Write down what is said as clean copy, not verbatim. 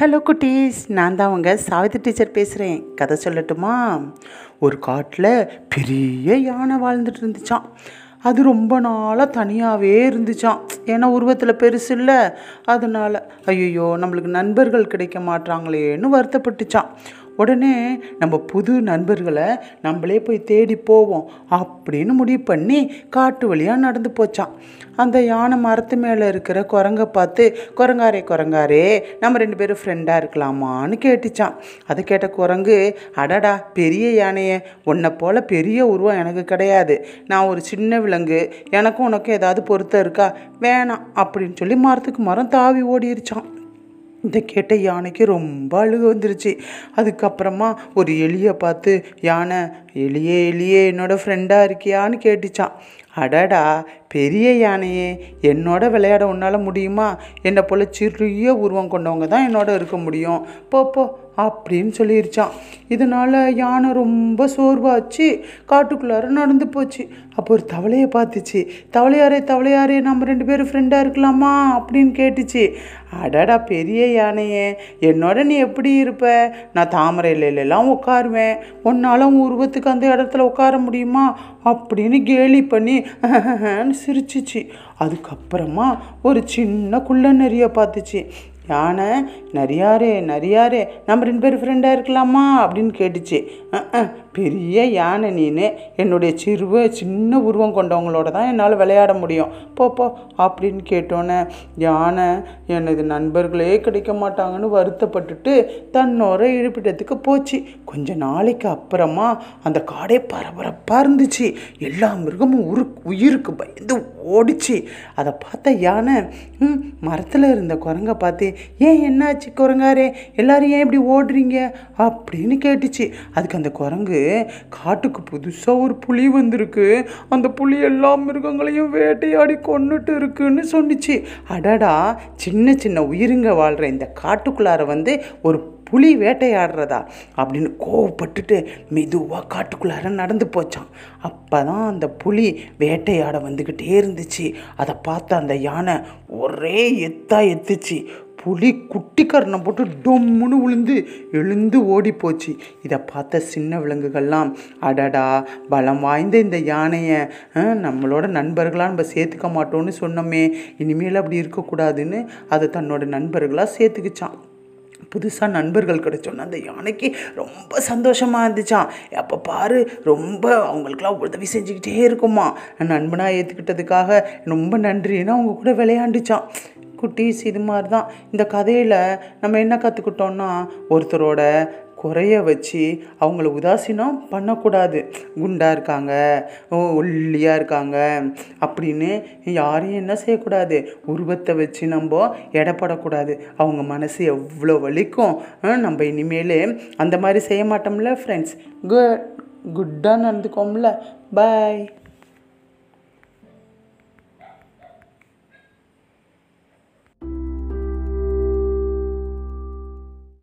Hello குட்டீஸ், நான் தான் அவங்க சாவித்ரி டீச்சர் பேசுகிறேன். கதை சொல்லட்டுமா? ஒரு காட்டில் பெரிய யானை வாழ்ந்துட்டு இருந்துச்சான். அது ரொம்ப நாளாக தனியாகவே இருந்துச்சான். ஏன்னா உருவத்தில் பெருசு இல்லை, அதனால் ஐயோ நம்மளுக்கு நண்பர்கள் கிடைக்க மாட்டாங்களேன்னு வருத்தப்பட்டுச்சான். உடனே நம்ம புது நண்பர்களை நம்மளே போய் தேடி போவோம் அப்படின்னு முடிவு பண்ணி காட்டு வழியாக நடந்து போச்சான். அந்த யானை மரத்து மேலே இருக்கிற குரங்கை பார்த்து, குரங்காரே குரங்காரே, நம்ம ரெண்டு பேரும் ஃப்ரெண்டாக இருக்கலாமான்னு கேட்டுச்சான். அதை கேட்ட குரங்கு, அடடா பெரிய யானையை, உன்னை போல் பெரிய உருவம் எனக்கு கிடையாது, நான் ஒரு சின்ன விலங்கு, எனக்கும் உனக்கும் ஏதாவது பொருத்தம் இருக்கா, வேணாம் அப்படின்னு சொல்லி மரத்துக்கு மரம் தாவி ஓடிருச்சான். இதை கேட்ட யானைக்கு ரொம்ப அழுக வந்துருச்சு. அதுக்கப்புறமா ஒரு எலியை பார்த்து, யானை எலியே எலியே என்னோடய ஃப்ரெண்டாக இருக்கியான்னு கேட்டுச்சான். அடடா பெரிய யானையே, என்னோட விளையாட உன்னால் முடியுமா? என்னை போல் சிறிய உருவம் கொண்டவங்க தான் என்னோட இருக்க முடியும், போப்போ அப்படின்னு சொல்லிருச்சான். இதனால் யானை ரொம்ப சோர்வாச்சு, காட்டுக்குள்ளார நடந்து போச்சு. அப்போ ஒரு தவளையை பார்த்துச்சு. தவளையாரே தவளையாரே, நம்ம ரெண்டு பேரும் ஃப்ரெண்டாக இருக்கலாமா அப்படின்னு கேட்டுச்சு. அடடா பெரிய யானையே, என்னோட நீ எப்படி இருப்ப? நான் தாமரை இலையிலெல்லாம் உட்காருவேன், உன்னால் உருவத்துக்கு அந்த இடத்துல உட்கார முடியுமா அப்படின்னு கேலி பண்ணி சிரிச்சிச்சு. அதுக்கப்புறமா ஒரு சின்ன குள்ள நெறிய பார்த்துச்சு. யானை, நரியாரே நரியாரே, நம்ம ரெண்டு பேரும் ஃப்ரெண்டாக இருக்கலாமா அப்படின்னு கேட்டுச்சு. பெரிய யானை நீனு, என்னுடைய சின்ன உருவம் கொண்டவங்களோட தான் என்னால் விளையாட முடியும், போப்போ அப்படின்னு கேட்டோன்னே யானை எனது நண்பர்களே கிடைக்க மாட்டாங்கன்னு வருத்தப்பட்டுட்டு தன்னோட இருப்பிடத்துக்கு போச்சு. கொஞ்ச நாளைக்கு அப்புறமா அந்த காடே பரபரப்பாக இருந்துச்சு. எல்லா மிருகமும் உயிருக்கு பயந்து ஓடிச்சு. அதை பார்த்த யானை மரத்தில் இருந்த குரங்கை பார்த்து, ஏன் என்னாச்சு குரங்காரே, எல்லாரும் ஏன் இப்படி ஓடுறீங்க அப்படின்னு கேட்டுச்சு. அதுக்கு அந்த குரங்கு, காட்டுக்கு புதுசாக ஒரு புலி வந்திருக்கு, அந்த புலி எல்லா மிருகங்களையும் வேட்டையாடி கொண்டுட்டு இருக்குன்னு சொன்னிச்சு. அடடா சின்ன சின்ன உயிருங்க வாழ்கிற இந்த காட்டுக்குள்ளார வந்து ஒரு புலி வேட்டையாடுறதா அப்படின்னு கோவப்பட்டுட்டு மெதுவாக காட்டுக்குள்ளார நடந்து போச்சான். அப்போ தான் அந்த புலி வேட்டையாட வந்துக்கிட்டே இருந்துச்சு. அதை பார்த்த அந்த யானை ஒரே எத்துச்சு. புலி குட்டி கரணை போட்டு டொம்முன்னு எழுந்து ஓடி போச்சு. இதை பார்த்த சின்ன விலங்குகள்லாம், அடடா பலம் வாய்ந்த இந்த யானையை நம்மளோட நண்பர்களாக நம்ம சேர்த்துக்க மாட்டோன்னு சொன்னோமே, இனிமேல் அப்படி இருக்கக்கூடாதுன்னு அதை தன்னோட நண்பர்களாக சேர்த்துக்கிச்சான். புதுசாக நண்பர்கள் கிடைச்சோன்னு அந்த யானைக்கு ரொம்ப சந்தோஷமாக இருந்துச்சான். அப்போ பாரு, ரொம்ப அவங்களுக்கெல்லாம் உதவி செஞ்சுக்கிட்டே இருக்குமா, நண்பனாக ஏற்றுக்கிட்டதுக்காக ரொம்ப நன்றின்னு அவங்க கூட விளையாண்டுச்சான். குட்டீஸ், இது மாதிரி தான் இந்த கதையில் நம்ம என்ன கற்றுக்கிட்டோன்னா, ஒருத்தரோட குறைய வச்சு அவங்கள உதாசீனம் பண்ணக்கூடாது. குண்டாக இருக்காங்க, ஒல்லியாக இருக்காங்க அப்படின்னு யாரையும் என்ன செய்யக்கூடாது, உருவத்தை வச்சு நம்ம எடப்படக்கூடாது. அவங்க மனசு எவ்வளோ வலிக்கும். நம்ம இனிமேல் அந்த மாதிரி செய்ய மாட்டோம்ல ஃப்ரெண்ட்ஸ். குட்டாக நடந்துக்கோம்ல. பாய்.